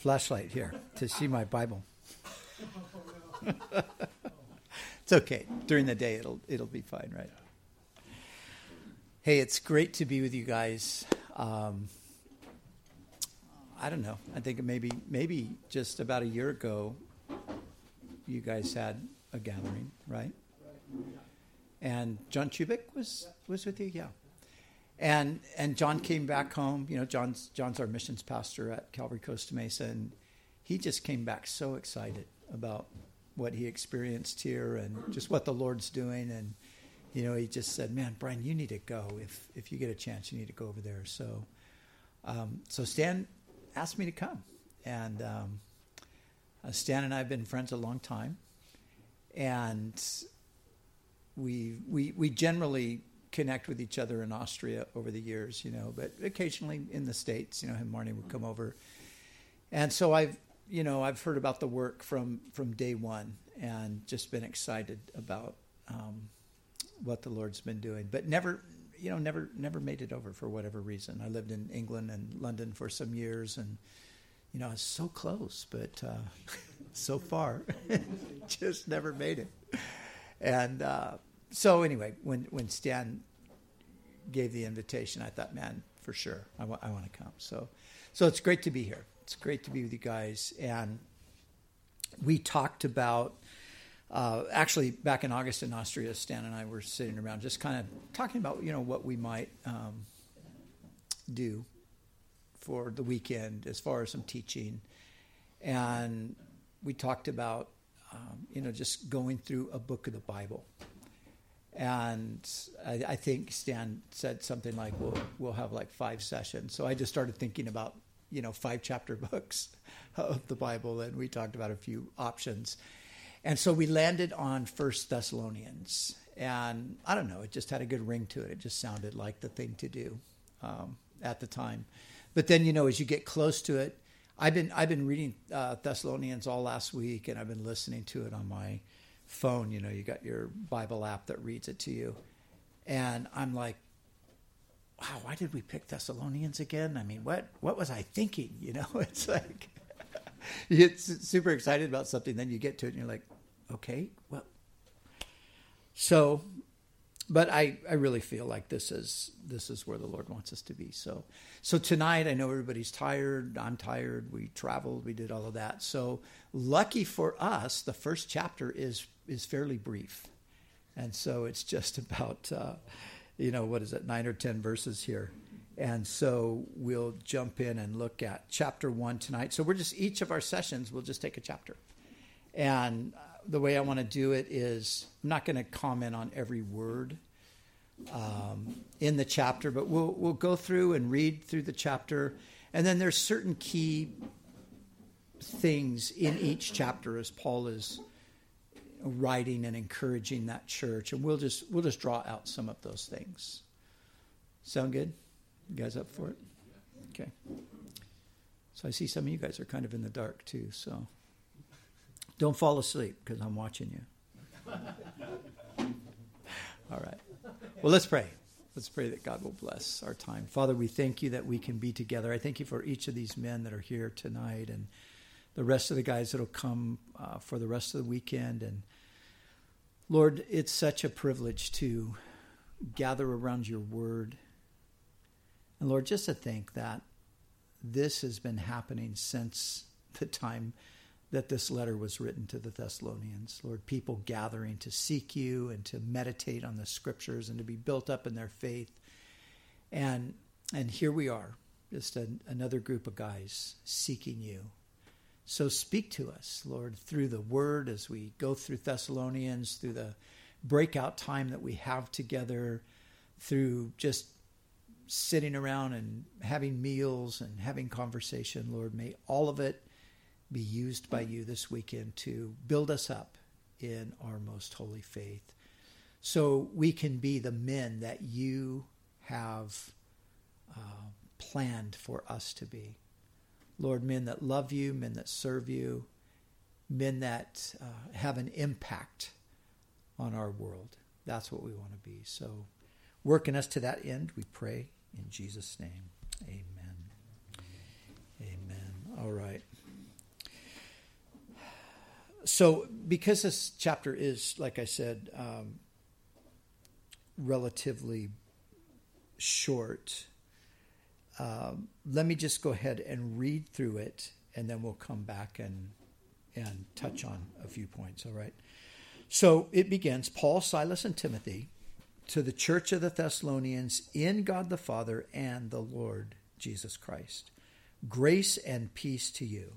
flashlight here to see my Bible. It's okay. During the day, it'll be fine, right? Hey, it's great to be with you guys. I don't know. I think maybe just about a year ago, you guys had a gathering, right? And John Chubik was with you, yeah. And John came back home. You know, John's our missions pastor at Calvary Costa Mesa, and he just came back so excited about what he experienced here and just what the Lord's doing. And, you know, he just said, man, Brian, you need to go. If you get a chance, you need to go over there. So so Stan asked me to come. And Stan and I have been friends a long time. And we generally connect with each other in Austria over the years, you know, but occasionally in the States, you know, him and Marnie would come over. And so I've heard about the work from day one and just been excited about what the Lord's been doing, but never made it over for whatever reason. I lived in England and London for some years, and, you know, I was so close, but so far, just never made it. And so anyway, when Stan gave the invitation, I thought, man, for sure, I want to come. So it's great to be here. It's great to be with you guys. And we talked about, actually back in August in Austria, Stan and I were sitting around just kind of talking about, you know, what we might do for the weekend as far as some teaching. And we talked about, you know, just going through a book of the Bible. And I think Stan said something like, we'll have like 5 sessions. So I just started thinking about, you know, 5 chapter books of the Bible, and we talked about a few options. And so we landed on First Thessalonians, and I don't know, it just had a good ring to it. It just sounded like the thing to do at the time. But then, you know, as you get close to it, I've been reading Thessalonians all last week, and I've been listening to it on my phone. You know, you got your Bible app that reads it to you. And I'm like, wow, why did we pick Thessalonians again? I mean, what was I thinking? You know, it's like, you get super excited about something, then you get to it and you're like, okay, well. So, but I really feel like this is where the Lord wants us to be. So tonight, I know everybody's tired. I'm tired. We traveled. We did all of that. So lucky for us, the first chapter is fairly brief. And so it's just about, you know, what is it, 9 or 10 verses here. And so we'll jump in and look at chapter 1 tonight. So each of our sessions, we'll just take a chapter. And the way I want to do it is, I'm not going to comment on every word in the chapter, but we'll go through and read through the chapter. And then there's certain key things in each chapter as Paul is writing and encouraging that church, and we'll just draw out some of those things. Sound good? You guys up for it? Okay. So I see some of you guys are kind of in the dark too, so don't fall asleep because I'm watching you. All right. Well, let's pray. Let's pray that God will bless our time. Father, we thank you that we can be together. I thank you for each of these men that are here tonight, and the rest of the guys that'll come for the rest of the weekend. And Lord, it's such a privilege to gather around your word. And Lord, just to think that this has been happening since the time that this letter was written to the Thessalonians. Lord, people gathering to seek you and to meditate on the scriptures and to be built up in their faith. And here we are, just another group of guys seeking you. So speak to us, Lord, through the word as we go through Thessalonians, through the breakout time that we have together, through just sitting around and having meals and having conversation, Lord. May all of it be used by you this weekend to build us up in our most holy faith, so we can be the men that you have planned for us to be. Lord, men that love you, men that serve you, men that have an impact on our world. That's what we want to be. So work in us to that end, we pray in Jesus' name. Amen. Amen. All right. So because this chapter is, like I said, relatively short, let me just go ahead and read through it, and then we'll come back and touch on a few points, all right? So it begins, Paul, Silas, and Timothy, to the church of the Thessalonians, in God the Father and the Lord Jesus Christ. Grace and peace to you.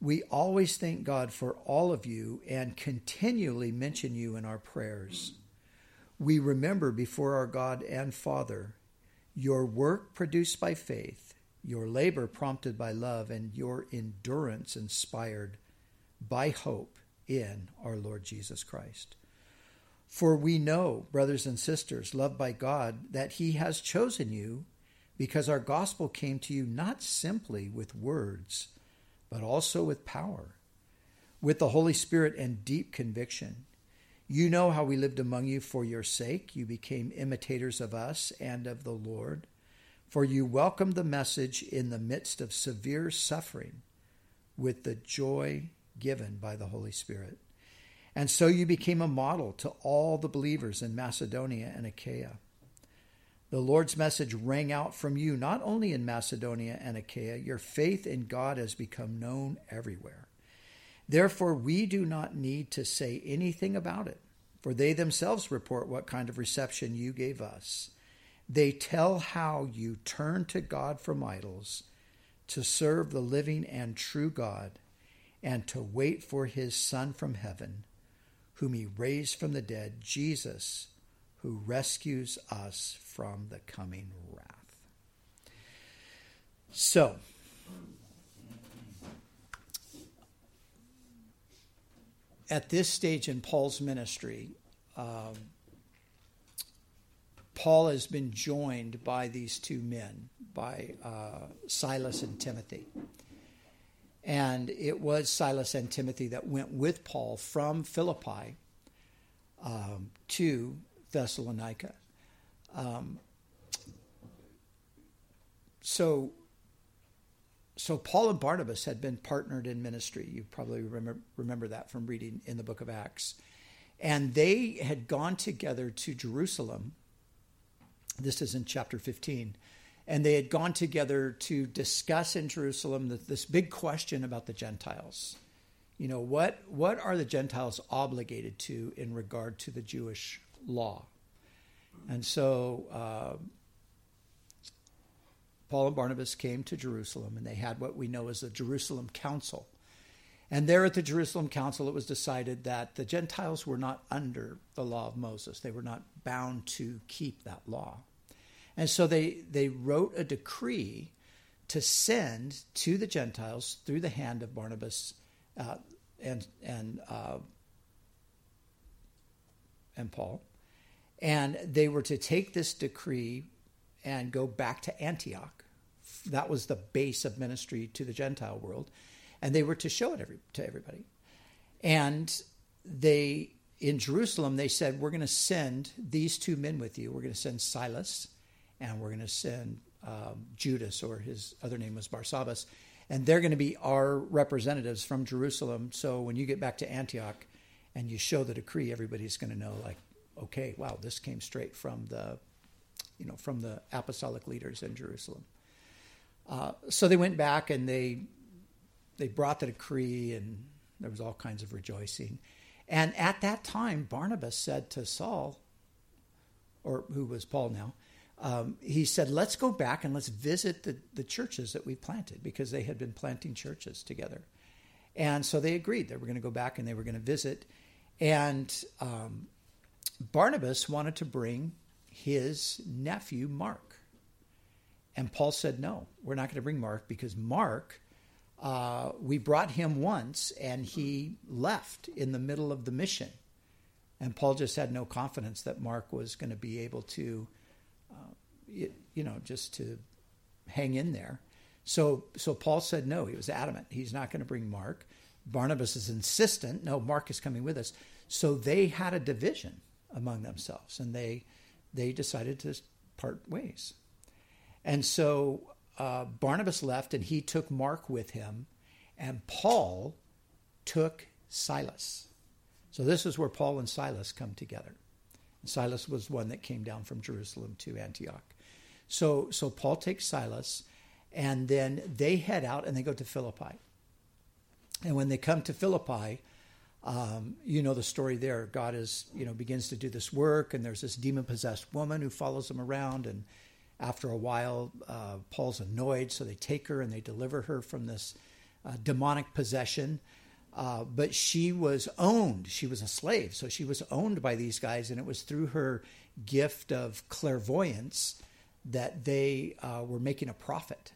We always thank God for all of you and continually mention you in our prayers. We remember before our God and Father your work produced by faith, your labor prompted by love, and your endurance inspired by hope in our Lord Jesus Christ. For we know, brothers and sisters, loved by God, that He has chosen you, because our gospel came to you not simply with words, but also with power, with the Holy Spirit and deep conviction. You know how we lived among you for your sake. You became imitators of us and of the Lord, for you welcomed the message in the midst of severe suffering with the joy given by the Holy Spirit. And so you became a model to all the believers in Macedonia and Achaia. The Lord's message rang out from you, not only in Macedonia and Achaia. Your faith in God has become known everywhere. Therefore, we do not need to say anything about it, for they themselves report what kind of reception you gave us. They tell how you turned to God from idols to serve the living and true God, and to wait for His Son from heaven, whom He raised from the dead, Jesus, who rescues us from the coming wrath. So, at this stage in Paul's ministry, Paul has been joined by these two men, by Silas and Timothy. And it was Silas and Timothy that went with Paul from Philippi to Thessalonica. So Paul and Barnabas had been partnered in ministry. You probably remember that from reading in the book of Acts. And they had gone together to Jerusalem. This is in chapter 15. And they had gone together to discuss in Jerusalem this big question about the Gentiles. You know, what are the Gentiles obligated to in regard to the Jewish law? And so Paul and Barnabas came to Jerusalem, and they had what we know as the Jerusalem Council. And there at the Jerusalem Council, it was decided that the Gentiles were not under the law of Moses. They were not bound to keep that law. And so they wrote a decree to send to the Gentiles, through the hand of Barnabas and Paul, and they were to take this decree and go back to Antioch. That was the base of ministry to the Gentile world. And they were to show it to everybody. And they, in Jerusalem, they said, we're going to send these two men with you. We're going to send Silas, and we're going to send Judas, or his other name was Barsabbas. And they're going to be our representatives from Jerusalem. So when you get back to Antioch and you show the decree, everybody's going to know, like, okay, wow, this came straight from the, you know, from the apostolic leaders in Jerusalem. So they went back and they brought the decree, and there was all kinds of rejoicing. And at that time, Barnabas said to Saul, or who was Paul now, he said, let's go back and let's visit the churches that we planted, because they had been planting churches together. And so they agreed they were going to go back and they were going to visit. And Barnabas wanted to bring his nephew, Mark. And Paul said, no, we're not going to bring Mark, because Mark We brought him once, and he left in the middle of the mission. And Paul just had no confidence that Mark was going to be able to, just to hang in there. So Paul said no. He was adamant. He's not going to bring Mark. Barnabas is insistent. No, Mark is coming with us. So they had a division among themselves, and they decided to part ways. And so Barnabas left, and he took Mark with him, and Paul took Silas. So this is where Paul and Silas come together. And Silas was one that came down from Jerusalem to Antioch. So Paul takes Silas, and then they head out and they go to Philippi. And when they come to Philippi, the story there. God is, begins to do this work, and there's this demon-possessed woman who follows them around. And after a while, Paul's annoyed, so they take her and they deliver her from this demonic possession. But she was owned. She was a slave, so she was owned by these guys, and it was through her gift of clairvoyance that they were making a profit.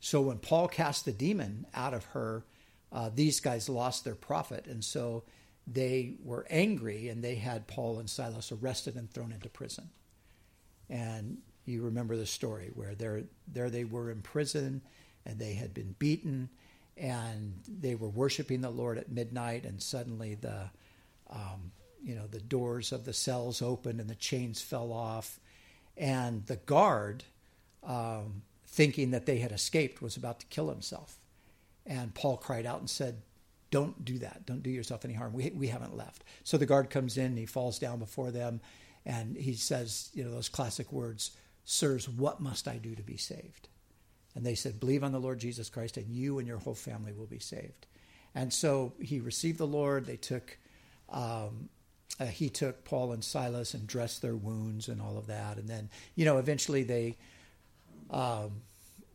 So when Paul cast the demon out of her, these guys lost their profit, and so they were angry, and they had Paul and Silas arrested and thrown into prison. And you remember the story where there they were in prison, and they had been beaten, and they were worshiping the Lord at midnight, and suddenly the doors of the cells opened, and the chains fell off, and the guard, thinking that they had escaped, was about to kill himself. And Paul cried out and said, "Don't do that. Don't do yourself any harm. We haven't left." So the guard comes in, and he falls down before them, and he says, those classic words, "Sirs, what must I do to be saved?" And they said, "Believe on the Lord Jesus Christ, and you and your whole family will be saved." And so he received the Lord. They took, he took Paul and Silas and dressed their wounds and all of that. And then, eventually they,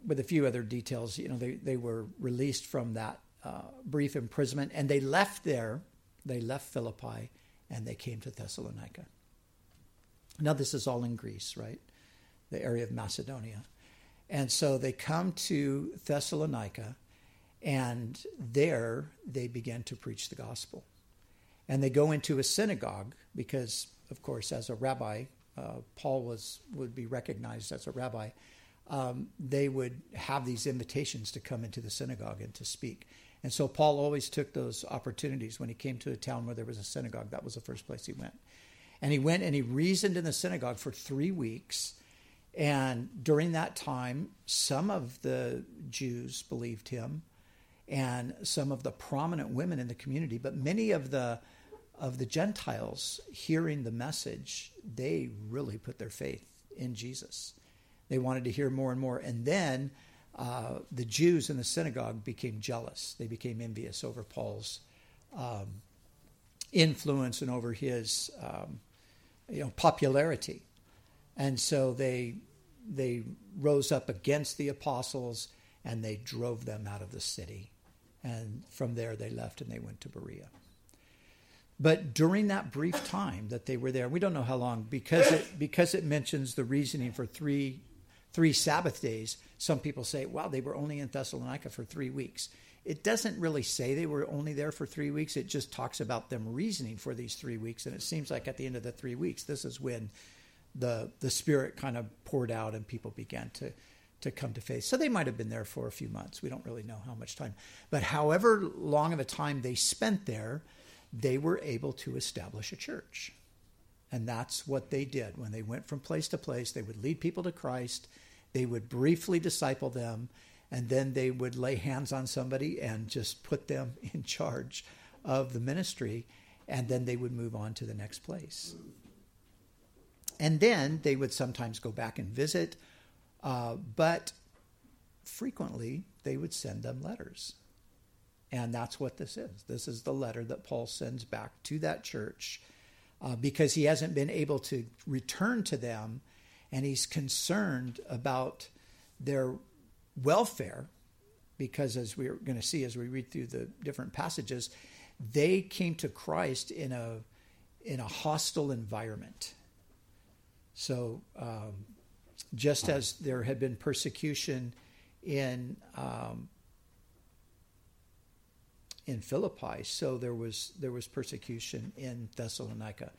with a few other details, they were released from that brief imprisonment, and they left there. They left Philippi, and they came to Thessalonica. Now this is all in Greece, right? The area of Macedonia. And so they come to Thessalonica, and there they begin to preach the gospel. And they go into a synagogue because, of course, as a rabbi, Paul would be recognized as a rabbi. They would have these invitations to come into the synagogue and to speak. And so Paul always took those opportunities. When he came to a town where there was a synagogue, that was the first place he went. And he went and he reasoned in the synagogue for 3 weeks. And during that time, some of the Jews believed him and some of the prominent women in the community, but many of the Gentiles hearing the message, they really put their faith in Jesus. They wanted to hear more and more. And then the Jews in the synagogue became jealous. They became envious over Paul's influence and over his popularity. And so they rose up against the apostles, and they drove them out of the city. And from there they left and they went to Berea. But during that brief time that they were there, we don't know how long, because it mentions the reasoning for three Sabbath days. Some people say, wow, they were only in Thessalonica for 3 weeks. It doesn't really say they were only there for 3 weeks. It just talks about them reasoning for these 3 weeks. And it seems like at the end of the 3 weeks, this is when the Spirit kind of poured out and people began to come to faith. So they might have been there for a few months. We don't really know how much time. But however long of a time they spent there, they were able to establish a church. And that's what they did. When they went from place to place, they would lead people to Christ. They would briefly disciple them, and then they would lay hands on somebody and just put them in charge of the ministry, and then they would move on to the next place. And then they would sometimes go back and visit, but frequently they would send them letters. And that's what this is. This is the letter that Paul sends back to that church because he hasn't been able to return to them, and he's concerned about their welfare because, as we're going to see as we read through the different passages, they came to Christ in a hostile environment. So just as there had been persecution in in Philippi, so there was persecution in Thessalonica.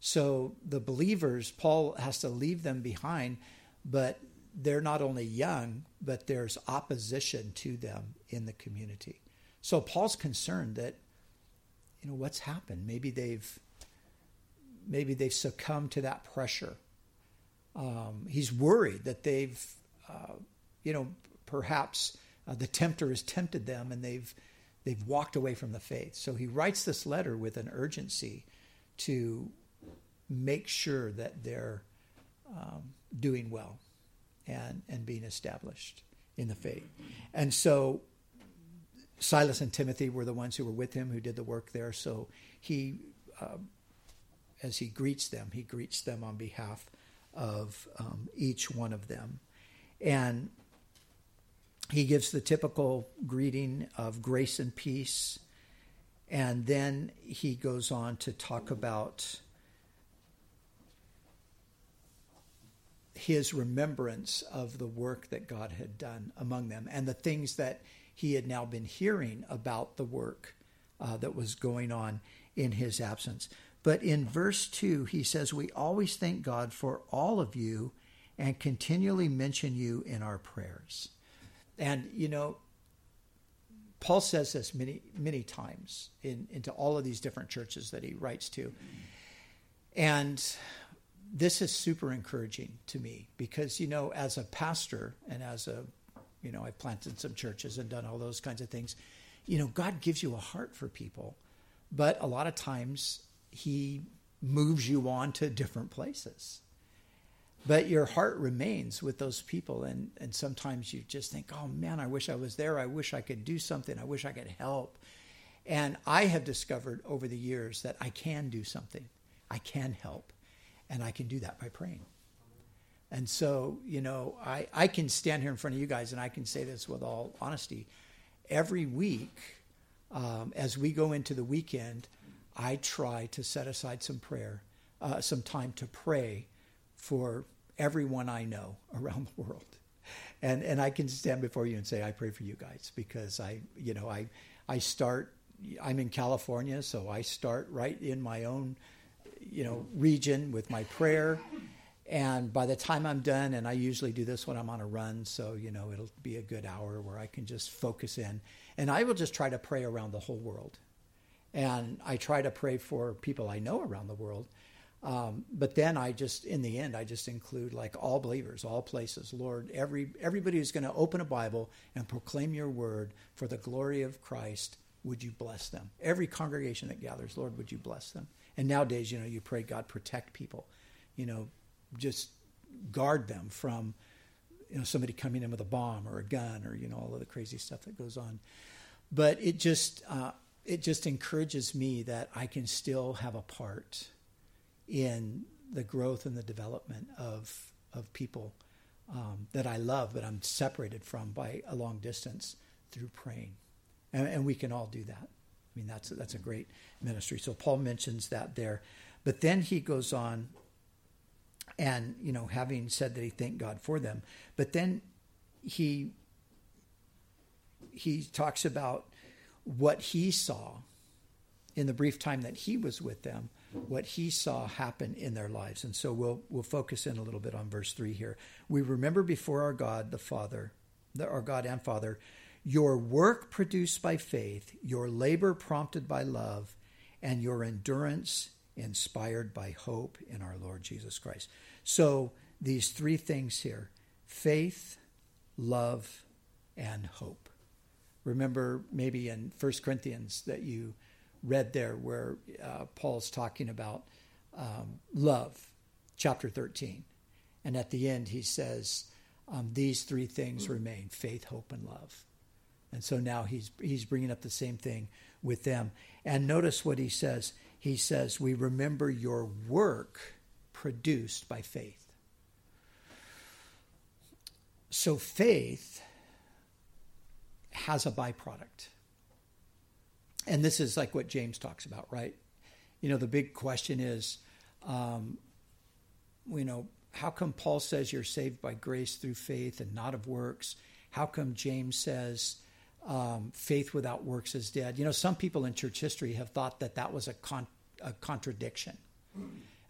So the believers, Paul has to leave them behind, but they're not only young, but there's opposition to them in the community. So Paul's concerned that, what's happened? Maybe they've succumbed to that pressure. He's worried that they've, perhaps the tempter has tempted them and they've walked away from the faith. So he writes this letter with an urgency to make sure that they're doing well and being established in the faith. And so Silas and Timothy were the ones who were with him, who did the work there. So he, as he greets them on behalf of each one of them. And he gives the typical greeting of grace and peace. And then he goes on to talk about his remembrance of the work that God had done among them and the things that he had now been hearing about the work that was going on in his absence. But in verse 2, he says, "We always thank God for all of you and continually mention you in our prayers." And, Paul says this many, many times into all of these different churches that he writes to. And this is super encouraging to me because, as a pastor and as a, I've planted some churches and done all those kinds of things, God gives you a heart for people, but a lot of times he moves you on to different places. But your heart remains with those people. And sometimes you just think, oh, man, I wish I was there. I wish I could do something. I wish I could help. And I have discovered over the years that I can do something. I can help. And I can do that by praying. And so, I can stand here in front of you guys and I can say this with all honesty. Every week, as we go into the weekend, I try to set aside some time to pray for everyone I know around the world. And I can stand before you and say, I pray for you guys because I'm in California, so I start right in my own, region with my prayer. And by the time I'm done, and I usually do this when I'm on a run, so, it'll be a good hour where I can just focus in. And I will just try to pray around the whole world. And I try to pray for people I know around the world. But then in the end, I just include all believers, all places. Lord, everybody who's going to open a Bible and proclaim your word for the glory of Christ, would you bless them? Every congregation that gathers, Lord, would you bless them? And nowadays, you pray, God, protect people, just guard them from, somebody coming in with a bomb or a gun or, all of the crazy stuff that goes on. But it just encourages me that I can still have a part in the growth and the development of people that I love, but I'm separated from by a long distance through praying. And we can all do that. I mean, that's a great ministry. So Paul mentions that there. But then he goes on and, having said that he thanked God for them, but then he talks about what he saw in the brief time that he was with them, what he saw happen in their lives. And so we'll focus in a little bit on verse 3 here. We remember before our God, our God and Father, your work produced by faith, your labor prompted by love, and your endurance inspired by hope in our Lord Jesus Christ. So these three things here, faith, love, and hope. Remember maybe in 1 Corinthians that you read there where Paul's talking about love, chapter 13. And at the end, he says, these three things remain, faith, hope, and love. And so now he's bringing up the same thing with them. And notice what he says. He says, we remember your work produced by faith. So faith has a byproduct. And this is like what James talks about, right? The big question is, how come Paul says you're saved by grace through faith and not of works? How come James says faith without works is dead. You know, some people in church history have thought that that was a contradiction.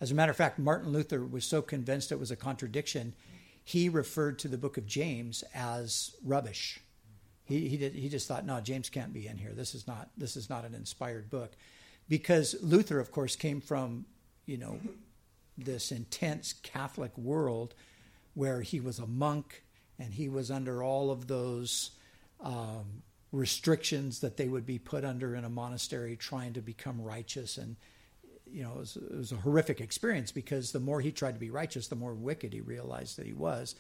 As a matter of fact, Martin Luther was so convinced it was a contradiction, he referred to the book of James as rubbish. He just thought, no, James can't be in here. This is not an inspired book, because Luther, of course, came from, you know, this intense Catholic world where he was a monk and he was under all of those restrictions that they would be put under in a monastery trying to become righteous. And, you know, it was a horrific experience, because the more he tried to be righteous, the more wicked he realized that he was.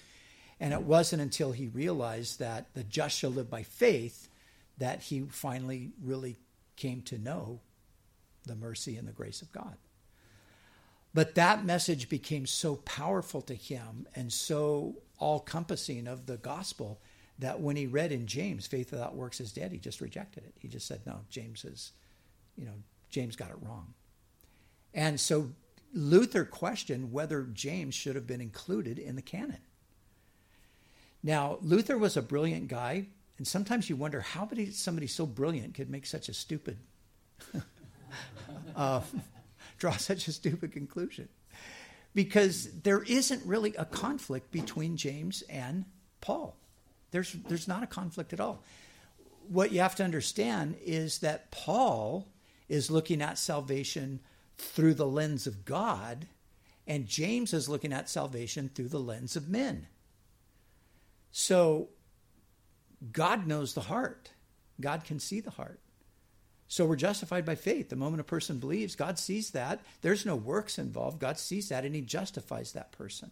And it wasn't until he realized that the just shall live by faith that he finally really came to know the mercy and the grace of God. But that message became so powerful to him and so all-encompassing of the gospel that when he read in James, faith without works is dead, he just rejected it. He just said, no, James got it wrong. And so Luther questioned whether James should have been included in the canon. Now, Luther was a brilliant guy, and sometimes you wonder how somebody so brilliant could make such a stupid, draw such a stupid conclusion, because there isn't really a conflict between James and Paul. There's not a conflict at all. What you have to understand is that Paul is looking at salvation through the lens of God, and James is looking at salvation through the lens of men. So God knows the heart. God can see the heart. So we're justified by faith. The moment a person believes, God sees that. There's no works involved. God sees that, and he justifies that person.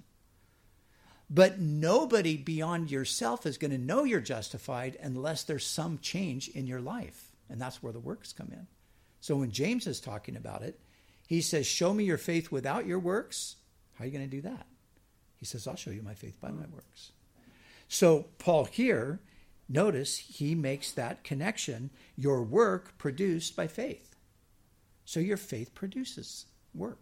But nobody beyond yourself is going to know you're justified unless there's some change in your life. And that's where the works come in. So when James is talking about it, he says, show me your faith without your works. How are you going to do that? He says, I'll show you my faith by my works. So Paul here, notice he makes that connection, your work produced by faith. So your faith produces work.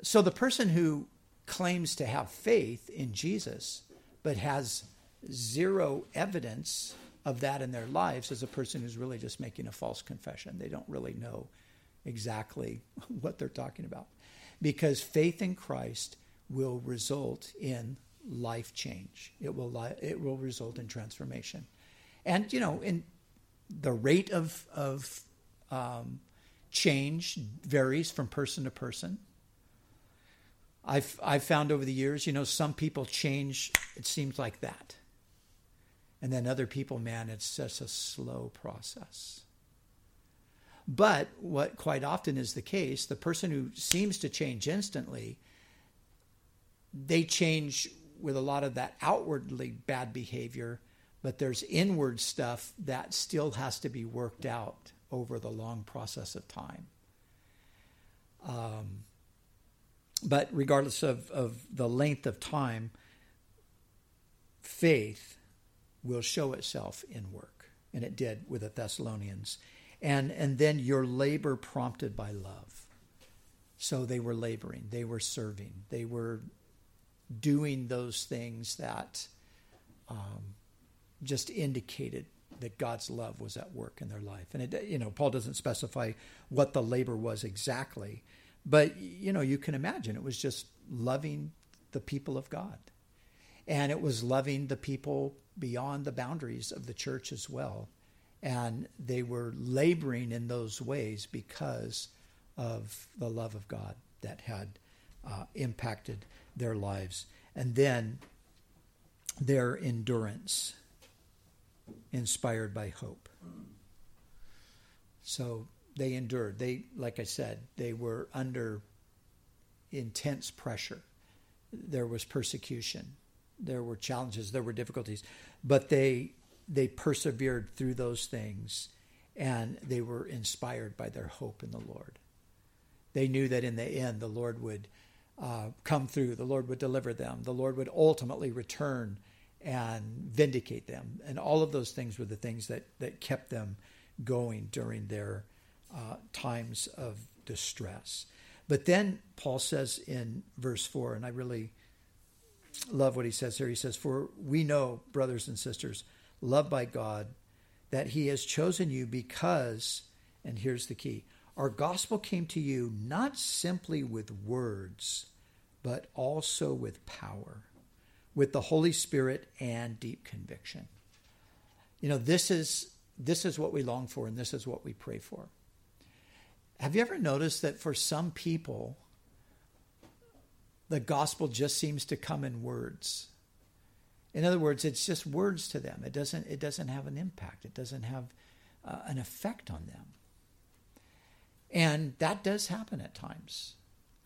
So the person who claims to have faith in Jesus but has zero evidence of that in their lives is a person who's really just making a false confession. They don't really know exactly what they're talking about, because faith in Christ will result in life change. It will result in transformation. And, you know, in the rate of change varies from person to person. I've found over the years, you know, some people change, it seems like that. And then other people, man, it's just a slow process. But what quite often is the case, the person who seems to change instantly, they change with a lot of that outwardly bad behavior, but there's inward stuff that still has to be worked out over the long process of time. But regardless of the length of time, faith will show itself in work. And it did with the Thessalonians. And then your labor prompted by love. So they were laboring, they were serving, they were doing those things that just indicated that God's love was at work in their life. And, it, you know, Paul doesn't specify what the labor was exactly, but, you know, you can imagine it was just loving the people of God. And it was loving the people beyond the boundaries of the church as well. And they were laboring in those ways because of the love of God that had impacted their lives. And then their endurance, inspired by hope. So they endured. They, like I said, they were under intense pressure. There was persecution. There were challenges. There were difficulties. But they persevered through those things, and they were inspired by their hope in the Lord. They knew that in the end, the Lord would come through, the Lord would deliver them, the Lord would ultimately return and vindicate them. And all of those things were the things that kept them going during their times of distress. But then Paul says in verse 4, and I really love what he says here. He says, for we know, brothers and sisters, loved by God, that he has chosen you because, and here's the key, our gospel came to you not simply with words, but also with power, with the Holy Spirit and deep conviction. You know, this is what we long for, and this is what we pray for. Have you ever noticed that for some people, the gospel just seems to come in words? In other words, it's just words to them. It doesn't have an impact. It doesn't have an effect on them. And that does happen at times.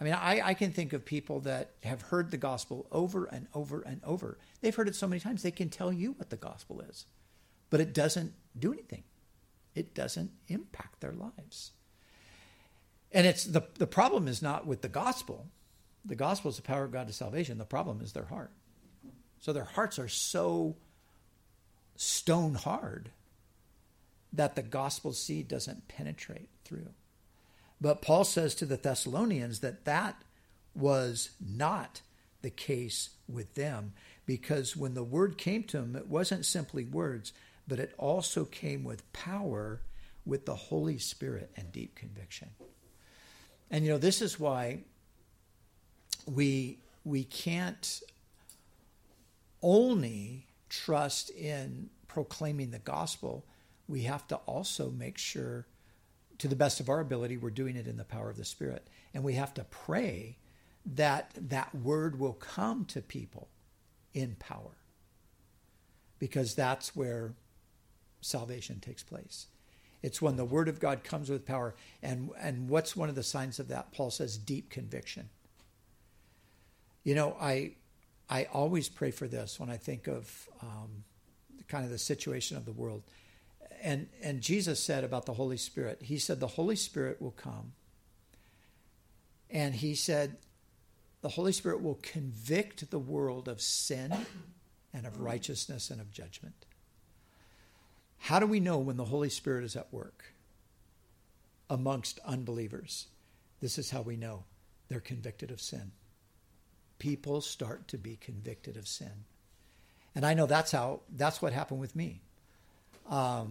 I mean, I can think of people that have heard the gospel over and over and over. They've heard it so many times, they can tell you what the gospel is. But it doesn't do anything. It doesn't impact their lives. And it's the problem is not with the gospel. The gospel is the power of God to salvation. The problem is their heart. So their hearts are so stone hard that the gospel seed doesn't penetrate through. But Paul says to the Thessalonians that was not the case with them, because when the word came to them, it wasn't simply words, but it also came with power, with the Holy Spirit and deep conviction. And, you know, this is why we can't only trust in proclaiming the gospel. We have to also make sure, to the best of our ability, we're doing it in the power of the Spirit. And we have to pray that that word will come to people in power, because that's where salvation takes place. It's when the word of God comes with power. And what's one of the signs of that? Paul says deep conviction. You know, I always pray for this when I think of kind of the situation of the world. And Jesus said about the Holy Spirit, he said the Holy Spirit will come. And he said the Holy Spirit will convict the world of sin and of righteousness and of judgment. How do we know when the Holy Spirit is at work amongst unbelievers? This is how we know they're convicted of sin. People start to be convicted of sin. And I know that's what happened with me. I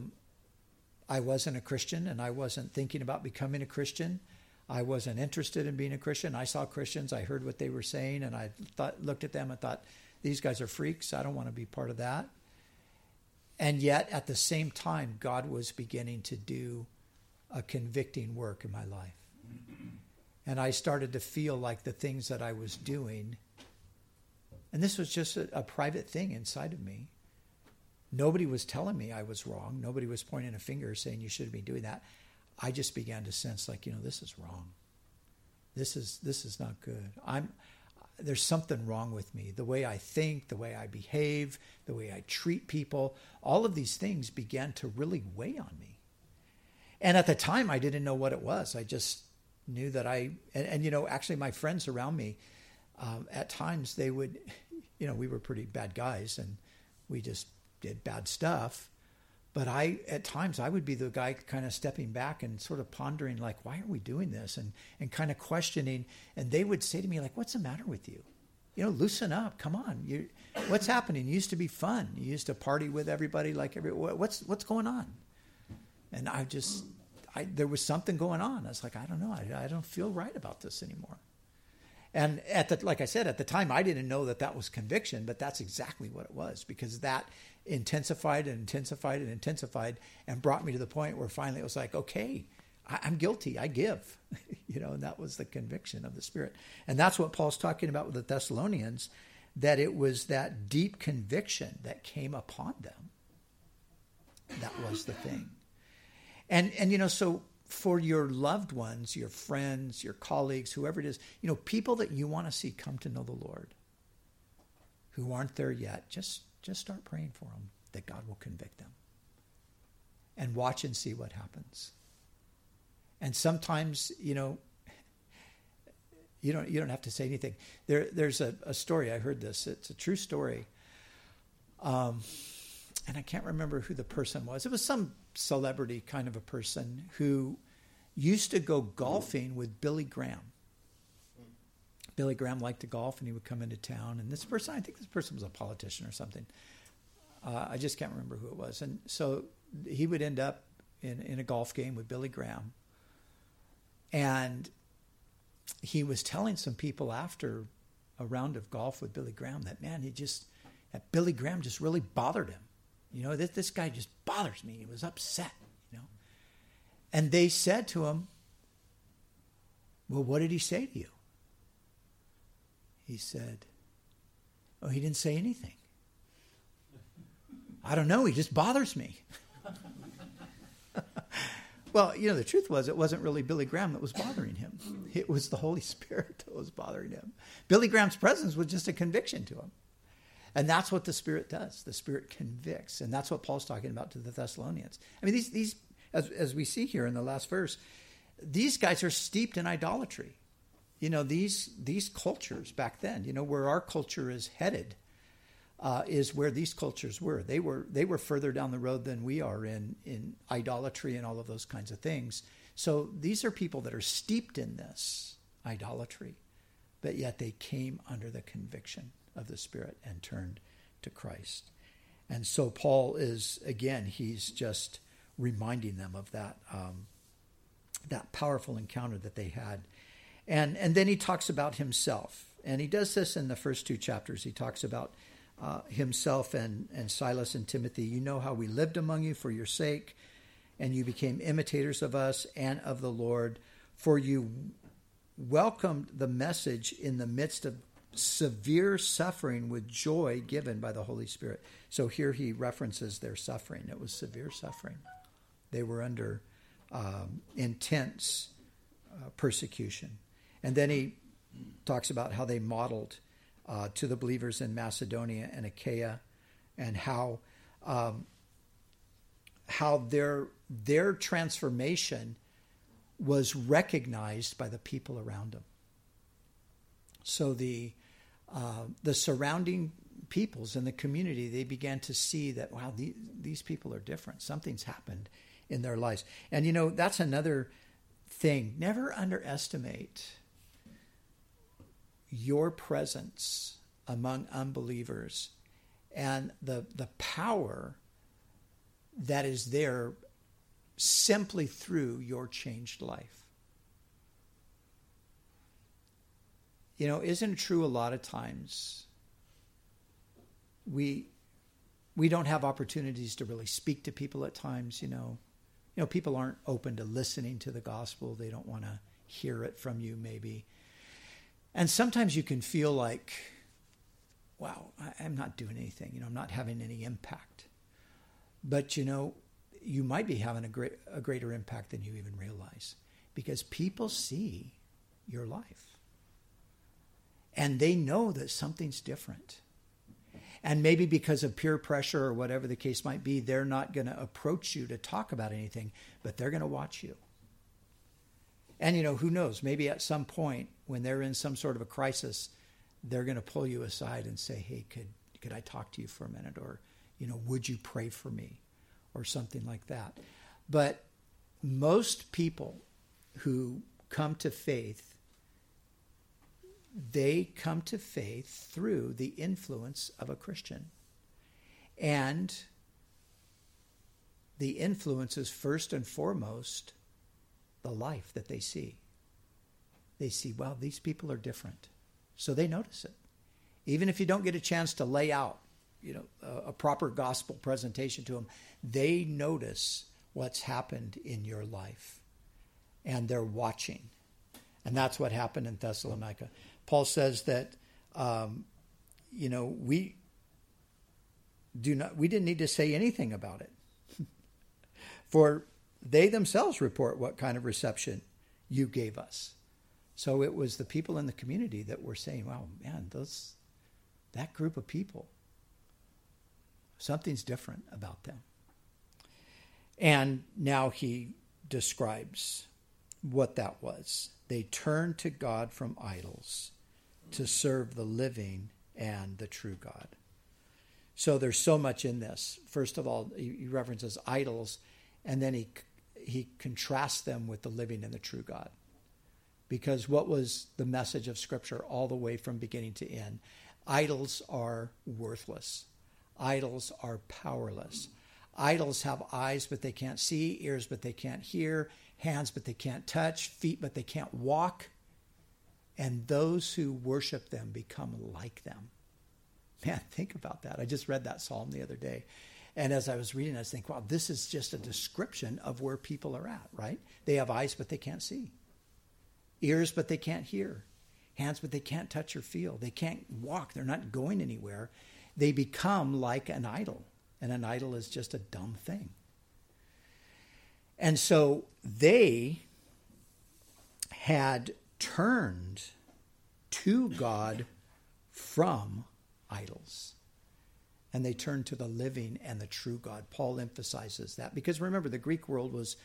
wasn't a Christian, and I wasn't thinking about becoming a Christian. I wasn't interested in being a Christian. I saw Christians. I heard what they were saying, and I looked at them and thought, these guys are freaks. I don't want to be part of that. And yet, at the same time, God was beginning to do a convicting work in my life. And I started to feel like the things that I was doing, and this was just a private thing inside of me. Nobody was telling me I was wrong. Nobody was pointing a finger saying you shouldn't be doing that. I just began to sense, like, you know, this is wrong. This is not good. There's something wrong with me. The way I think, the way I behave, the way I treat people, all of these things began to really weigh on me. And at the time, I didn't know what it was. I just knew that you know, actually my friends around me, at times they would, you know, we were pretty bad guys and we just did bad stuff. But at times I would be the guy kind of stepping back and sort of pondering, like, why are we doing this? And kind of questioning. And they would say to me, like, what's the matter with you? You know, loosen up. Come on. What's happening? You used to be fun. You used to party with everybody. What's going on? And there was something going on. I was like, I don't know. I don't feel right about this anymore. And at the time, I didn't know that was conviction, but that's exactly what it was, because that intensified and intensified and intensified and brought me to the point where finally it was like, okay, I'm guilty. I give, you know, and that was the conviction of the Spirit. And that's what Paul's talking about with the Thessalonians, that it was that deep conviction that came upon them. That was the thing. And you know, so for your loved ones, your friends, your colleagues, whoever it is, you know, people that you want to see come to know the Lord who aren't there yet, just start praying for them that God will convict them, and watch and see what happens. And sometimes, you know, you don't have to say anything. There's a story. I heard this. It's a true story. And I can't remember who the person was. It was some celebrity kind of a person who used to go golfing with Billy Graham. Billy Graham liked to golf, and he would come into town. And this person, I think this person was a politician or something. I just can't remember who it was. And so he would end up in a golf game with Billy Graham. And he was telling some people after a round of golf with Billy Graham that, man, that Billy Graham just really bothered him. You know, this guy just bothers me. He was upset, you know. And they said to him, well, what did he say to you? He said, oh, he didn't say anything. I don't know. He just bothers me. Well, you know, the truth was it wasn't really Billy Graham that was bothering him. It was the Holy Spirit that was bothering him. Billy Graham's presence was just a conviction to him. And that's what the Spirit does. The Spirit convicts. And that's what Paul's talking about to the Thessalonians. I mean, these as we see here in the last verse, these guys are steeped in idolatry. You know, these cultures back then, you know, where our culture is headed is where these cultures were. They were further down the road than we are in idolatry and all of those kinds of things. So these are people that are steeped in this idolatry, but yet they came under the conviction of the Spirit and turned to Christ. And so Paul is, again, he's just reminding them of that that powerful encounter that they had. And then he talks about himself. And he does this in the first two chapters. He talks about himself and Silas and Timothy. You know how we lived among you for your sake, and you became imitators of us and of the Lord, for you welcomed the message in the midst of severe suffering with joy given by the Holy Spirit. So here he references their suffering. It was severe suffering. They were under intense persecution. And then he talks about how they modeled to the believers in Macedonia and Achaia, and how their transformation was recognized by the people around them. So the surrounding peoples in the community, they began to see that, wow, these people are different. Something's happened in their lives. And, you know, that's another thing. Never underestimate your presence among unbelievers and the power that is there simply through your changed life. You know, isn't it true a lot of times we don't have opportunities to really speak to people at times, you know, people aren't open to listening to the gospel. They don't want to hear it from you, maybe. And sometimes you can feel like, wow, I'm not doing anything. You know, I'm not having any impact. But, you know, you might be having a greater impact than you even realize, because people see your life. And they know that something's different. And maybe because of peer pressure or whatever the case might be, they're not going to approach you to talk about anything, but they're going to watch you. And, you know, who knows, maybe at some point when they're in some sort of a crisis, they're going to pull you aside and say, hey, could I talk to you for a minute? Or, you know, would you pray for me? Or something like that. But most people who come to faith, they come to faith through the influence of a Christian. And the influence is first and foremost the life that they see. They see, wow, these people are different. So they notice it. Even if you don't get a chance to lay out, you know, a proper gospel presentation to them, they notice what's happened in your life. And they're watching. And that's what happened in Thessalonica. Paul says that, you know, we didn't need to say anything about it. For they themselves report what kind of reception you gave us. So it was the people in the community that were saying, wow, man, that group of people, something's different about them. And now he describes what that was. They turned to God from idols to serve the living and the true God. So there's so much in this. First of all, he references idols, and then he contrasts them with the living and the true God. Because what was the message of Scripture all the way from beginning to end? Idols are worthless. Idols are powerless. Idols have eyes, but they can't see, ears, but they can't hear, hands, but they can't touch, feet, but they can't walk. And those who worship them become like them. Man, think about that. I just read that psalm the other day. And as I was reading, I was thinking, wow, this is just a description of where people are at, right? They have eyes, but they can't see. Ears, but they can't hear. Hands, but they can't touch or feel. They can't walk. They're not going anywhere. They become like an idol. And an idol is just a dumb thing. And so they had turned to God from idols. And they turned to the living and the true God. Paul emphasizes that. Because remember, the Greek world was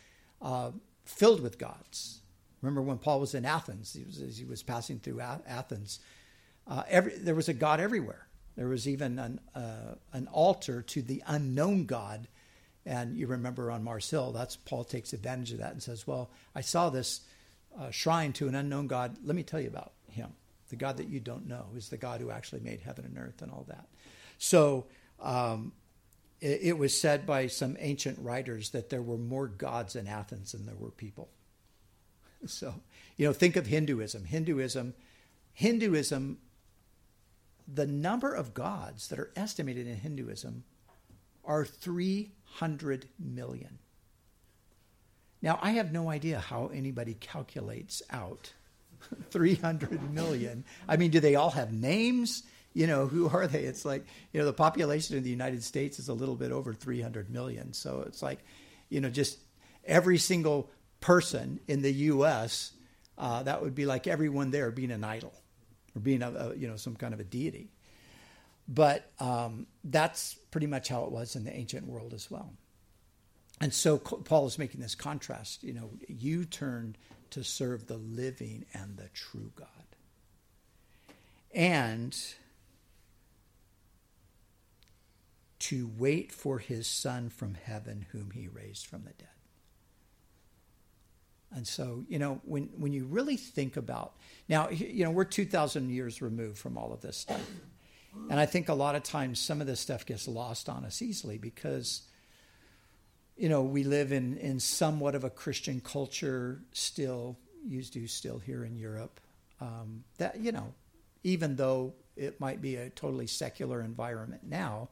filled with gods. Remember when Paul was in Athens, he was passing through Athens. There was a god everywhere. There was even an altar to the unknown God. And you remember on Mars Hill, that's Paul takes advantage of that and says, well, I saw this shrine to an unknown God. Let me tell you about him. The God that you don't know is the God who actually made heaven and earth and all that. So it was said by some ancient writers that there were more gods in Athens than there were people. So, think of Hinduism. Hinduism, the number of gods that are estimated in Hinduism are 300 million. Now, I have no idea how anybody calculates out 300 million. I mean, do they all have names? Who are they? It's like, the population of the United States is a little bit over 300 million. So it's like, just every single person in the U.S., that would be like everyone there being an idol or being, some kind of a deity. But that's pretty much how it was in the ancient world as well. And so Paul is making this contrast, you turned to serve the living and the true God. And to wait for his Son from heaven, whom he raised from the dead. And so, when you really think about, now, we're 2,000 years removed from all of this stuff. And I think a lot of times some of this stuff gets lost on us easily because, we live in somewhat of a Christian culture still, you do still here in Europe, that, even though it might be a totally secular environment now,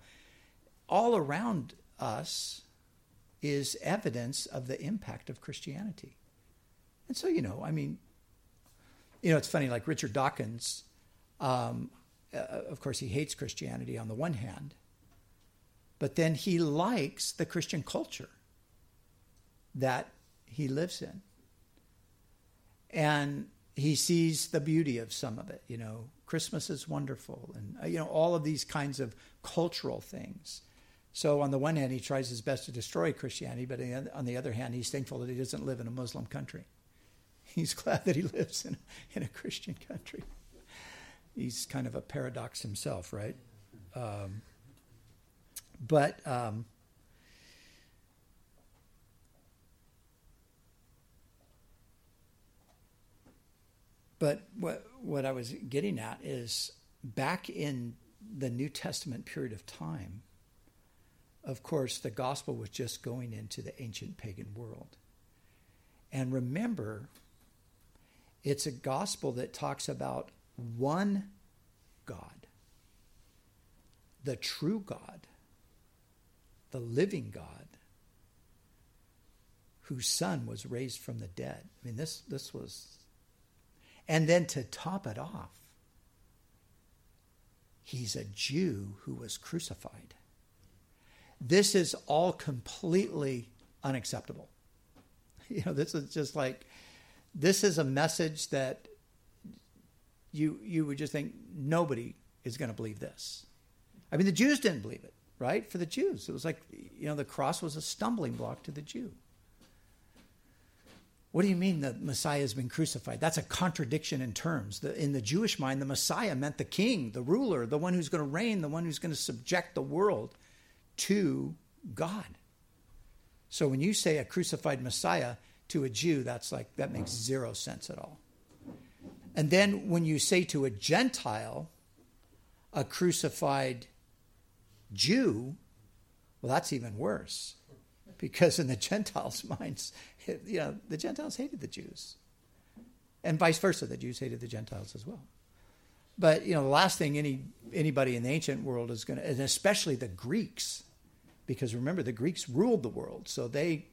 all around us is evidence of the impact of Christianity. And so, it's funny, like Richard Dawkins, of course, he hates Christianity on the one hand, but then he likes the Christian culture that he lives in. And he sees the beauty of some of it, Christmas is wonderful, and, all of these kinds of cultural things. So on the one hand, he tries his best to destroy Christianity, but on the other hand, he's thankful that he doesn't live in a Muslim country. He's glad that he lives in a Christian country. He's kind of a paradox himself, right? But what I was getting at is back in the New Testament period of time, of course, the gospel was just going into the ancient pagan world. And remember, it's a gospel that talks about one God, the true God, the living God, whose Son was raised from the dead. I mean, this was... And then to top it off, he's a Jew who was crucified. This is all completely unacceptable. This is just like, this is a message that you would just think nobody is going to believe this. I mean, the Jews didn't believe it, right? For the Jews, it was like, the cross was a stumbling block to the Jew. What do you mean the Messiah has been crucified? That's a contradiction in terms. In the Jewish mind, the Messiah meant the king, the ruler, the one who's going to reign, the one who's going to subject the world to God. So when you say a crucified Messiah to a Jew, that makes zero sense at all. And then when you say to a Gentile, a crucified Jew, Well, that's even worse, because in the Gentiles' minds, you know, the Gentiles hated the Jews, and vice versa, the Jews hated the Gentiles as well. But you know, the last thing anybody in the ancient world is going to, and especially the Greeks, because remember the Greeks ruled the world, so they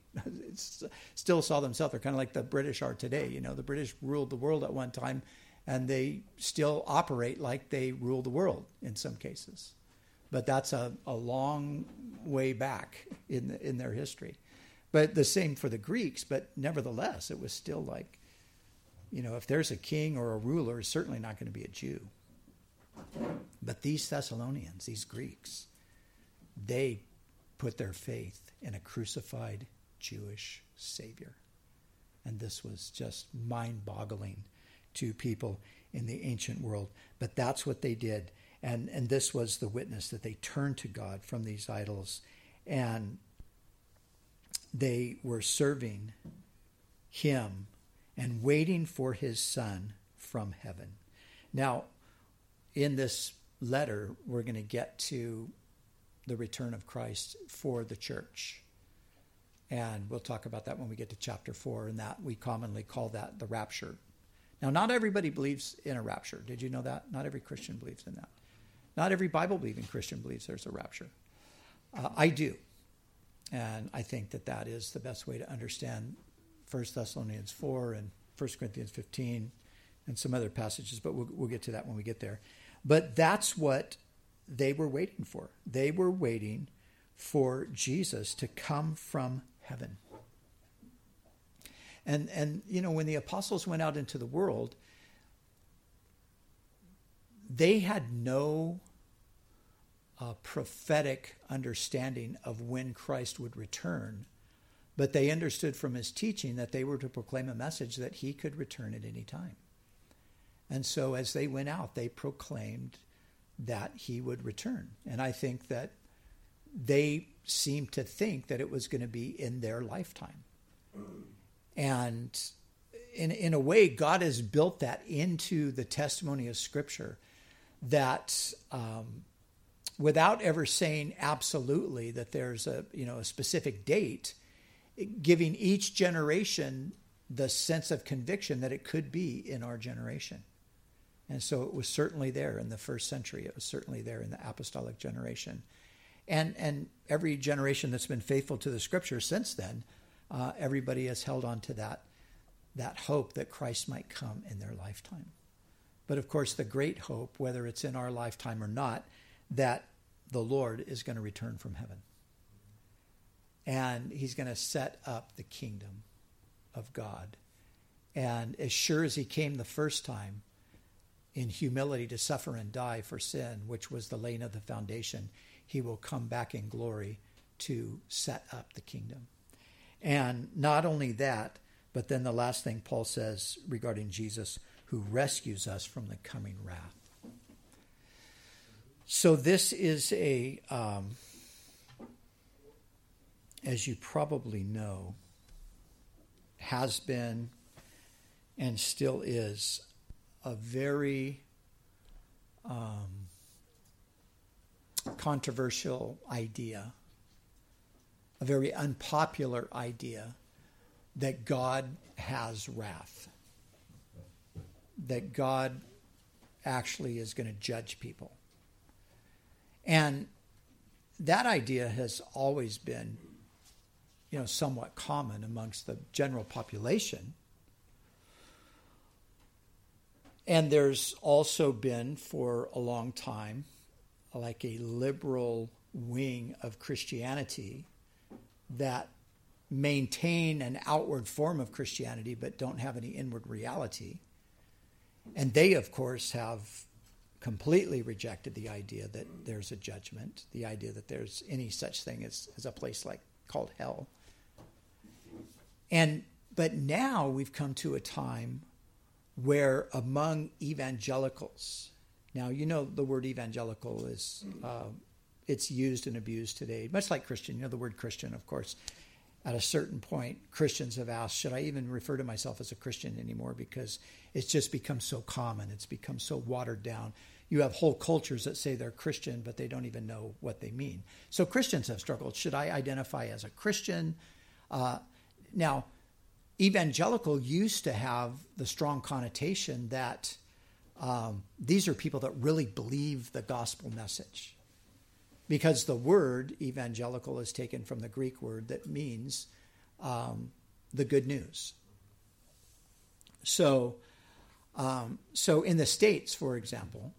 still saw themselves. They're kind of like the British are today. You know, the British ruled the world at one time, and they still operate like they rule the world in some cases. But that's a long way back in their history. But the same for the Greeks, but nevertheless, it was still like, you know, if there's a king or a ruler, it's certainly not going to be a Jew. But these Thessalonians, these Greeks, they put their faith in a crucified Jewish Savior. And this was just mind-boggling to people in the ancient world. But that's what they did. And this was the witness, that they turned to God from these idols, and they were serving him and waiting for his Son from heaven. Now, in this letter, we're going to get to the return of Christ for the church. And we'll talk about that when we get to chapter 4, and that we commonly call that the rapture. Now, not everybody believes in a rapture. Did you know that? Not every Christian believes in that. Not every Bible-believing Christian believes there's a rapture. I do. And I think that that is the best way to understand 1 Thessalonians 4 and 1 Corinthians 15 and some other passages, but we'll get to that when we get there. But that's what they were waiting for. They were waiting for Jesus to come from heaven. And you know, when the apostles went out into the world, they had no prophetic understanding of when Christ would return, but they understood from his teaching that they were to proclaim a message that he could return at any time. And so as they went out, they proclaimed that he would return. And I think that they seemed to think that it was going to be in their lifetime. And in a way, God has built that into the testimony of Scripture, that without ever saying absolutely that there's a, you know, a specific date, giving each generation the sense of conviction that it could be in our generation. And so it was certainly there in the first century. It was certainly there in the apostolic generation. And every generation that's been faithful to the Scripture since then, everybody has held on to that hope that Christ might come in their lifetime. But of course, the great hope, whether it's in our lifetime or not, that the Lord is going to return from heaven. And he's going to set up the kingdom of God. And as sure as he came the first time in humility to suffer and die for sin, which was the laying of the foundation, he will come back in glory to set up the kingdom. And not only that, but then the last thing Paul says regarding Jesus, who rescues us from the coming wrath. So this is a, as you probably know, has been and still is a very controversial idea, a very unpopular idea, that God has wrath, that God actually is going to judge people. And that idea has always been, you know, somewhat common amongst the general population. And there's also been for a long time like a liberal wing of Christianity that maintain an outward form of Christianity but don't have any inward reality. And they, of course, have completely rejected the idea that there's a judgment, the idea that there's any such thing as a place like called hell. But now we've come to a time where among evangelicals, now you know the word evangelical is... it's used and abused today, much like Christian. You know the word Christian, of course. At a certain point, Christians have asked, should I even refer to myself as a Christian anymore? Because it's just become so common. It's become so watered down. you have whole cultures that say they're Christian, but they don't even know what they mean. So Christians have struggled. Should I identify as a Christian? Now, evangelical used to have the strong connotation that these are people that really believe the gospel message, because the word evangelical is taken from the Greek word that means the good news. So in the States, for example,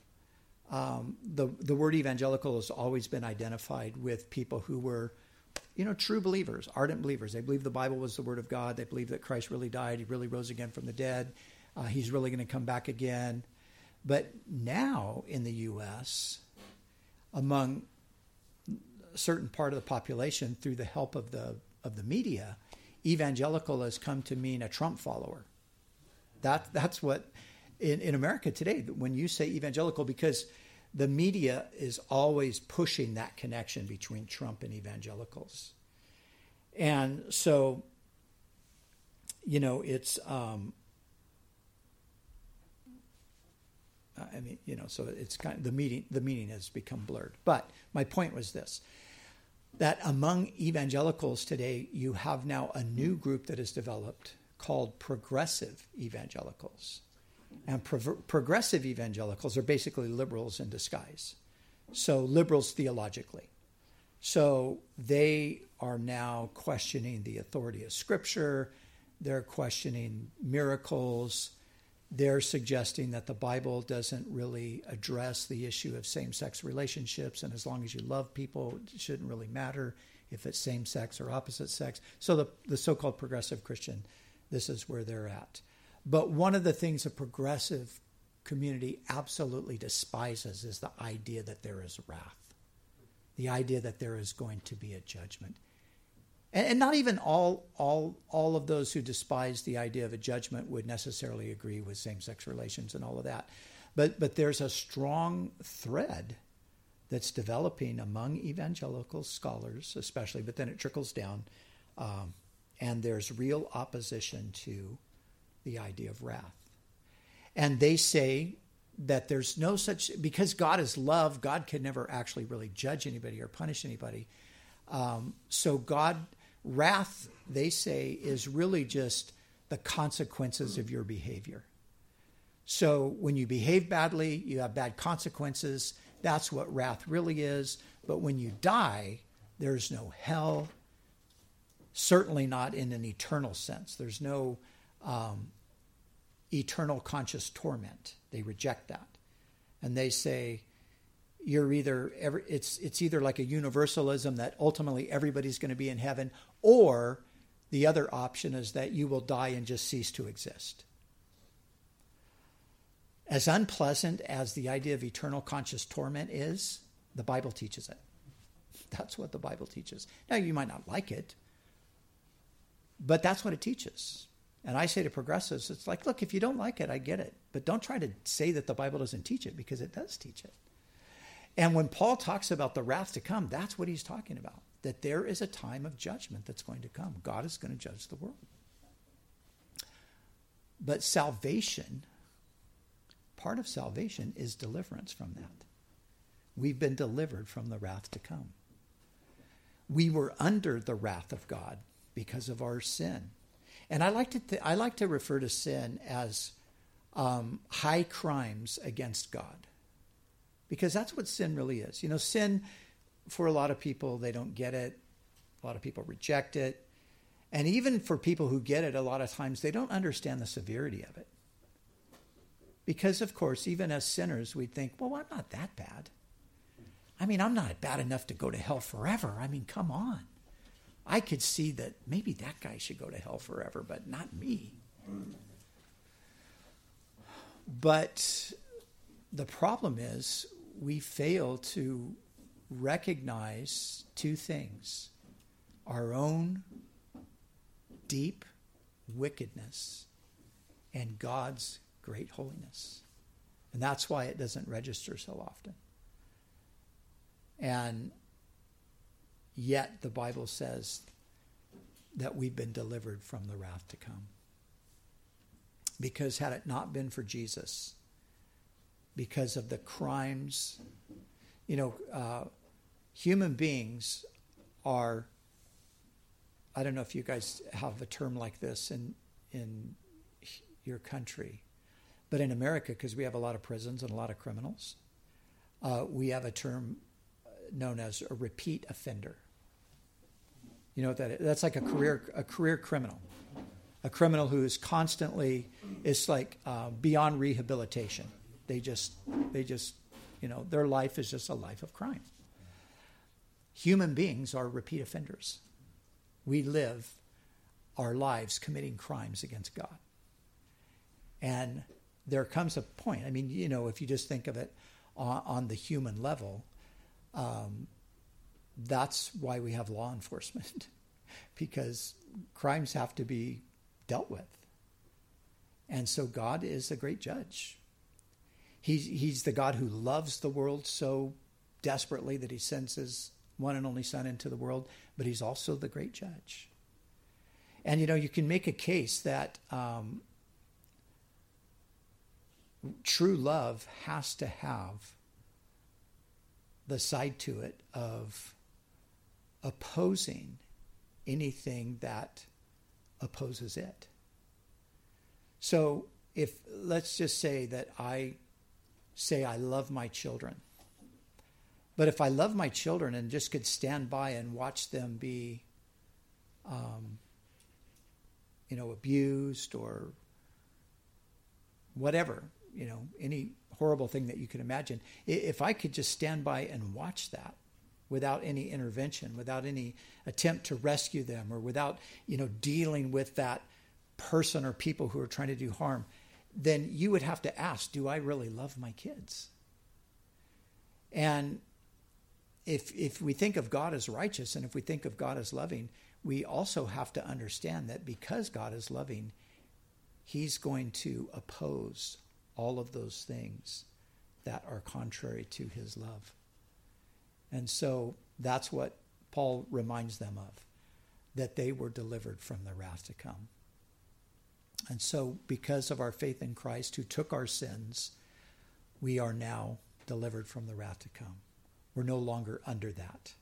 the word evangelical has always been identified with people who were, true believers, ardent believers. They believed the Bible was the word of God. They believed that Christ really died. He really rose again from the dead. He's really going to come back again. But now in the U.S., among a certain part of the population, through the help of the media, evangelical has come to mean a Trump follower. That's what in America today, when you say evangelical, because the media is always pushing that connection between Trump and evangelicals. And so, it's, so it's kind of the meaning has become blurred. But my point was this, that among evangelicals today, you have now a new group that is developed called progressive evangelicals. And progressive evangelicals are basically liberals in disguise. So liberals theologically. So they are now questioning the authority of Scripture. They're questioning miracles. They're suggesting that the Bible doesn't really address the issue of same-sex relationships. And as long as you love people, it shouldn't really matter if it's same-sex or opposite sex. So the so-called progressive Christian, this is where they're at. But one of the things a progressive community absolutely despises is the idea that there is wrath, the idea that there is going to be a judgment. And not even all of those who despise the idea of a judgment would necessarily agree with same-sex relations and all of that. But there's a strong thread that's developing among evangelical scholars especially, but then it trickles down, and there's real opposition to the idea of wrath. And they say that there's no such, because God is love, God can never actually really judge anybody or punish anybody. So wrath, they say, is really just the consequences of your behavior. So when you behave badly, you have bad consequences. That's what wrath really is. But when you die, there's no hell, certainly not in an eternal sense. There's no eternal conscious torment. They reject that. And they say, you're either, it's either like a universalism that ultimately everybody's going to be in heaven, or the other option is that you will die and just cease to exist. As unpleasant as the idea of eternal conscious torment is, the Bible teaches it. That's what the Bible teaches. Now, you might not like it, but that's what it teaches. And I say to progressives, it's like, look, if you don't like it, I get it. But don't try to say that the Bible doesn't teach it, because it does teach it. And when Paul talks about the wrath to come, that's what he's talking about, that there is a time of judgment that's going to come. God is going to judge the world. But salvation, part of salvation is deliverance from that. We've been delivered from the wrath to come. We were under the wrath of God because of our sin. And I like to refer to sin as high crimes against God, because that's what sin really is. Sin, for a lot of people, they don't get it. A lot of people reject it. And even for people who get it, a lot of times they don't understand the severity of it. Because, of course, even as sinners, we think, well, I'm not that bad. I'm not bad enough to go to hell forever. Come on. I could see that maybe that guy should go to hell forever, but not me. But the problem is we fail to recognize two things: our own deep wickedness and God's great holiness. And that's why it doesn't register so often. And yet the Bible says that we've been delivered from the wrath to come. Because had it not been for Jesus, because of the crimes. You know, human beings are, I don't know if you guys have a term like this in your country, but in America, because we have a lot of prisons and a lot of criminals, we have a term known as a repeat offender. You know what that is? That's like a career criminal. A criminal who is constantly, it's like beyond rehabilitation. They just, you know, their life is just a life of crime. Human beings are repeat offenders. We live our lives committing crimes against God. And there comes a point, I mean, you know, if you just think of it on the human level, that's why we have law enforcement, because crimes have to be dealt with. And so God is a great judge. He's the God who loves the world so desperately that he sends his one and only son into the world, but he's also the great judge. And, you know, you can make a case that true love has to have the side to it of opposing anything that opposes it. So if, let's just say that I say I love my children, but if I love my children and just could stand by and watch them be, you know, abused or whatever, you know, any horrible thing that you could imagine. If I could just stand by and watch that without any intervention, without any attempt to rescue them, or without, you know, dealing with that person or people who are trying to do harm, then you would have to ask, do I really love my kids? And if we think of God as righteous, and if we think of God as loving, we also have to understand that because God is loving, he's going to oppose all of those things that are contrary to his love. And so that's what Paul reminds them of, that they were delivered from the wrath to come. And so because of our faith in Christ, who took our sins, we are now delivered from the wrath to come. We're no longer under that.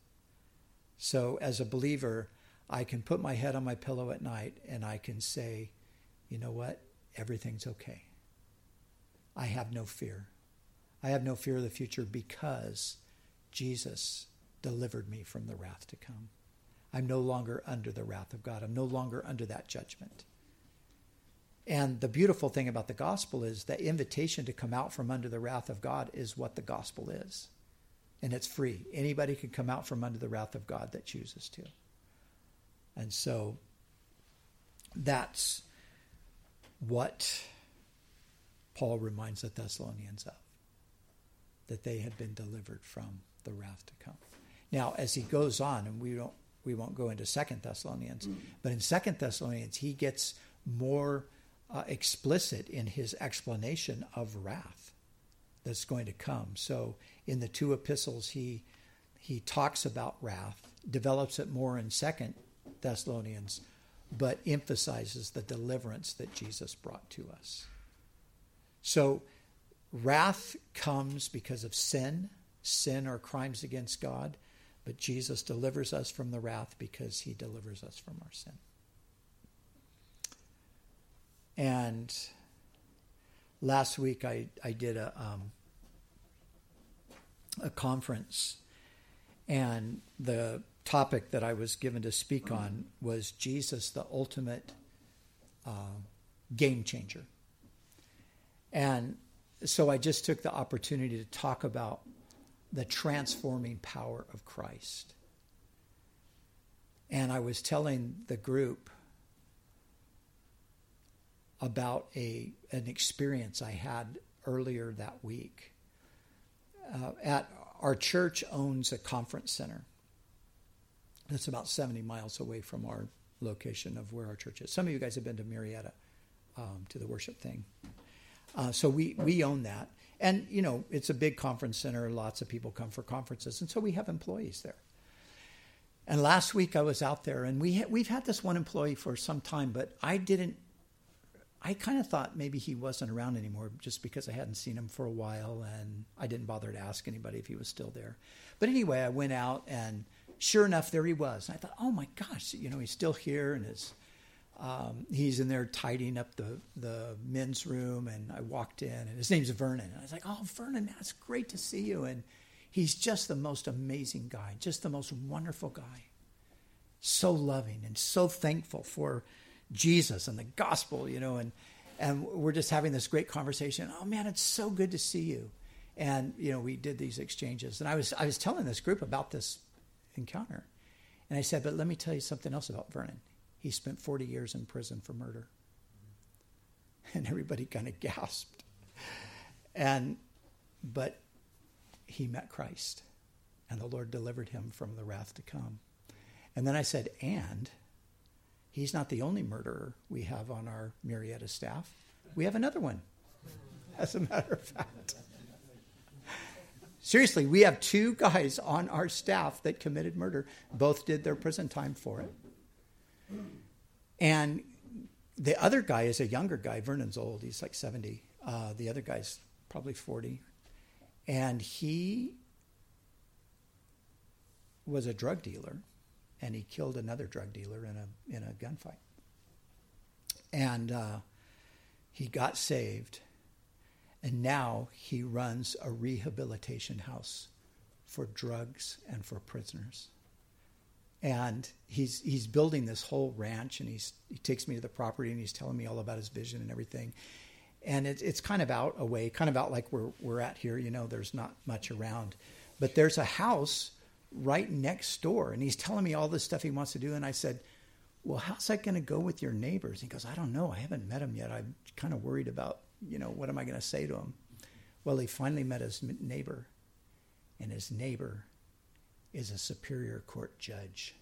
So as a believer, I can put my head on my pillow at night and I can say, you know what? Everything's okay. I have no fear. I have no fear of the future because Jesus delivered me from the wrath to come. I'm no longer under the wrath of God. I'm no longer under that judgment. And the beautiful thing about the gospel is the invitation to come out from under the wrath of God is what the gospel is. And it's free. Anybody can come out from under the wrath of God that chooses to. And so that's what Paul reminds the Thessalonians of, that they had been delivered from the wrath to come. Now, as he goes on, and we won't go into 2 Thessalonians, but in 2 Thessalonians, he gets more explicit in his explanation of wrath that's going to come. So in the two epistles, he talks about wrath, develops it more in 2 Thessalonians, but emphasizes the deliverance that Jesus brought to us. So wrath comes because of sin or crimes against God, but Jesus delivers us from the wrath because he delivers us from our sin. And last week I did a conference, and the topic that I was given to speak on was Jesus, the ultimate game changer. And so I just took the opportunity to talk about the transforming power of Christ. And I was telling the group about an experience I had earlier that week. At our church owns a conference center that's about 70 miles away from our location of where our church is. Some of you guys have been to Marietta to the worship thing. So we own that. And, you know, it's a big conference center. Lots of people come for conferences. And so we have employees there. And last week I was out there, and we've had this one employee for some time, but I didn't I kind of thought maybe he wasn't around anymore just because I hadn't seen him for a while, and I didn't bother to ask anybody if he was still there. But anyway, I went out, and sure enough, there he was. And I thought, oh my gosh, you know, he's still here, and his, he's in there tidying up the men's room. And I walked in, and his name's Vernon. And I was like, oh, Vernon, that's great to see you. And he's just the most amazing guy, just the most wonderful guy. So loving and so thankful for Jesus and the gospel, you know, and we're just having this great conversation. Oh man, it's so good to see you. And, you know, we did these exchanges, and I was telling this group about this encounter. And I said, but let me tell you something else about Vernon. He spent 40 years in prison for murder. And everybody kind of gasped. But he met Christ, and the Lord delivered him from the wrath to come. And then I said, and he's not the only murderer we have on our Marietta staff. We have another one, as a matter of fact. Seriously, we have two guys on our staff that committed murder. Both did their prison time for it. And the other guy is a younger guy. Vernon's old. He's like 70. The other guy's probably 40. And he was a drug dealer. And he killed another drug dealer in a gunfight. And he got saved. And now he runs a rehabilitation house for drugs and for prisoners. And he's building this whole ranch, and he takes me to the property, and he's telling me all about his vision and everything. And it's kind of out away, kind of out like we're at here. You know, there's not much around. But there's a house right next door, and he's telling me all this stuff he wants to do. And I said, well, how's that going to go with your neighbors? He goes, I don't know. I haven't met him yet. I'm kind of worried about, you know, what am I going to say to him? Well, he finally met his neighbor, and his neighbor is a superior court judge.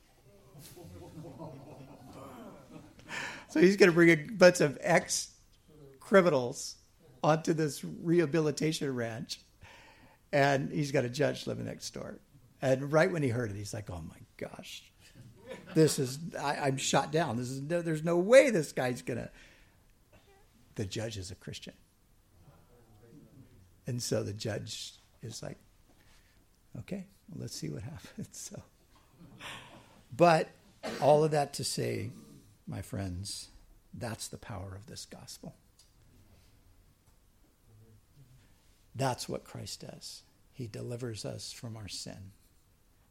So he's going to bring a bunch of ex-criminals onto this rehabilitation ranch, and he's got a judge living next door. And right when he heard it, he's like, oh, my gosh, this is, I'm shot down. There's no way this guy's going to. The judge is a Christian. And so the judge is like, okay, well, let's see what happens. So, but all of that to say, my friends, that's the power of this gospel. That's what Christ does. He delivers us from our sin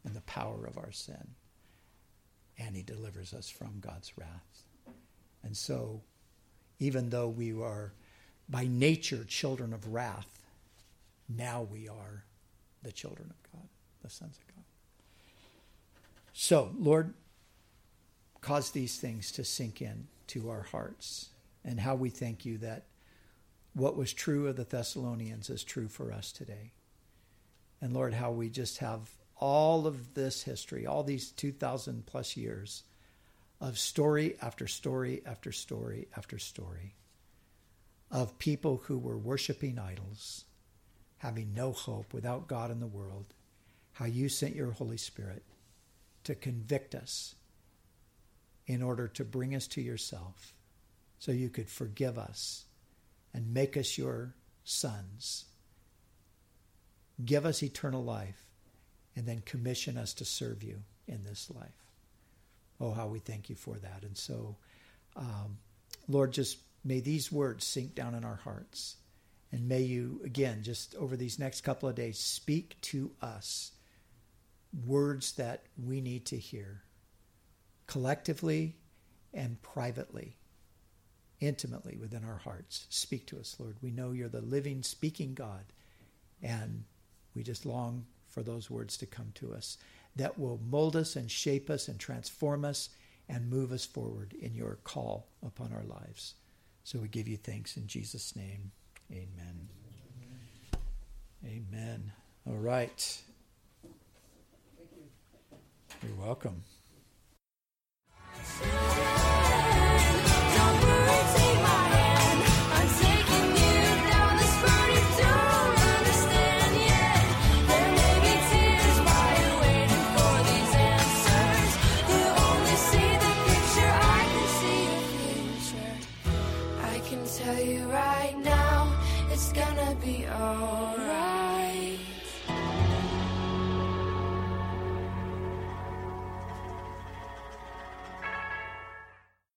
and the power of our sin. And he delivers us from God's wrath. And so, even though we are by nature children of wrath, now we are the children of God, the sons of God. So, Lord, cause these things to sink in to our hearts. And how we thank you that what was true of the Thessalonians is true for us today. And Lord, how we just have all of this history, all these 2,000 plus years of story after story after story after story of people who were worshiping idols, having no hope without God in the world, how you sent your Holy Spirit to convict us in order to bring us to yourself so you could forgive us and make us your sons. Give us eternal life, and then commission us to serve you in this life. Oh, how we thank you for that. And so, Lord, just may these words sink down in our hearts. And may you, again, just over these next couple of days, speak to us words that we need to hear collectively and privately, intimately within our hearts. Speak to us, Lord. We know you're the living, speaking God, and we just long for those words to come to us that will mold us and shape us and transform us and move us forward in your call upon our lives. So we give you thanks in Jesus' name. Amen. Amen. All right. Thank you. You're welcome. tell you right now, it's gonna be alright.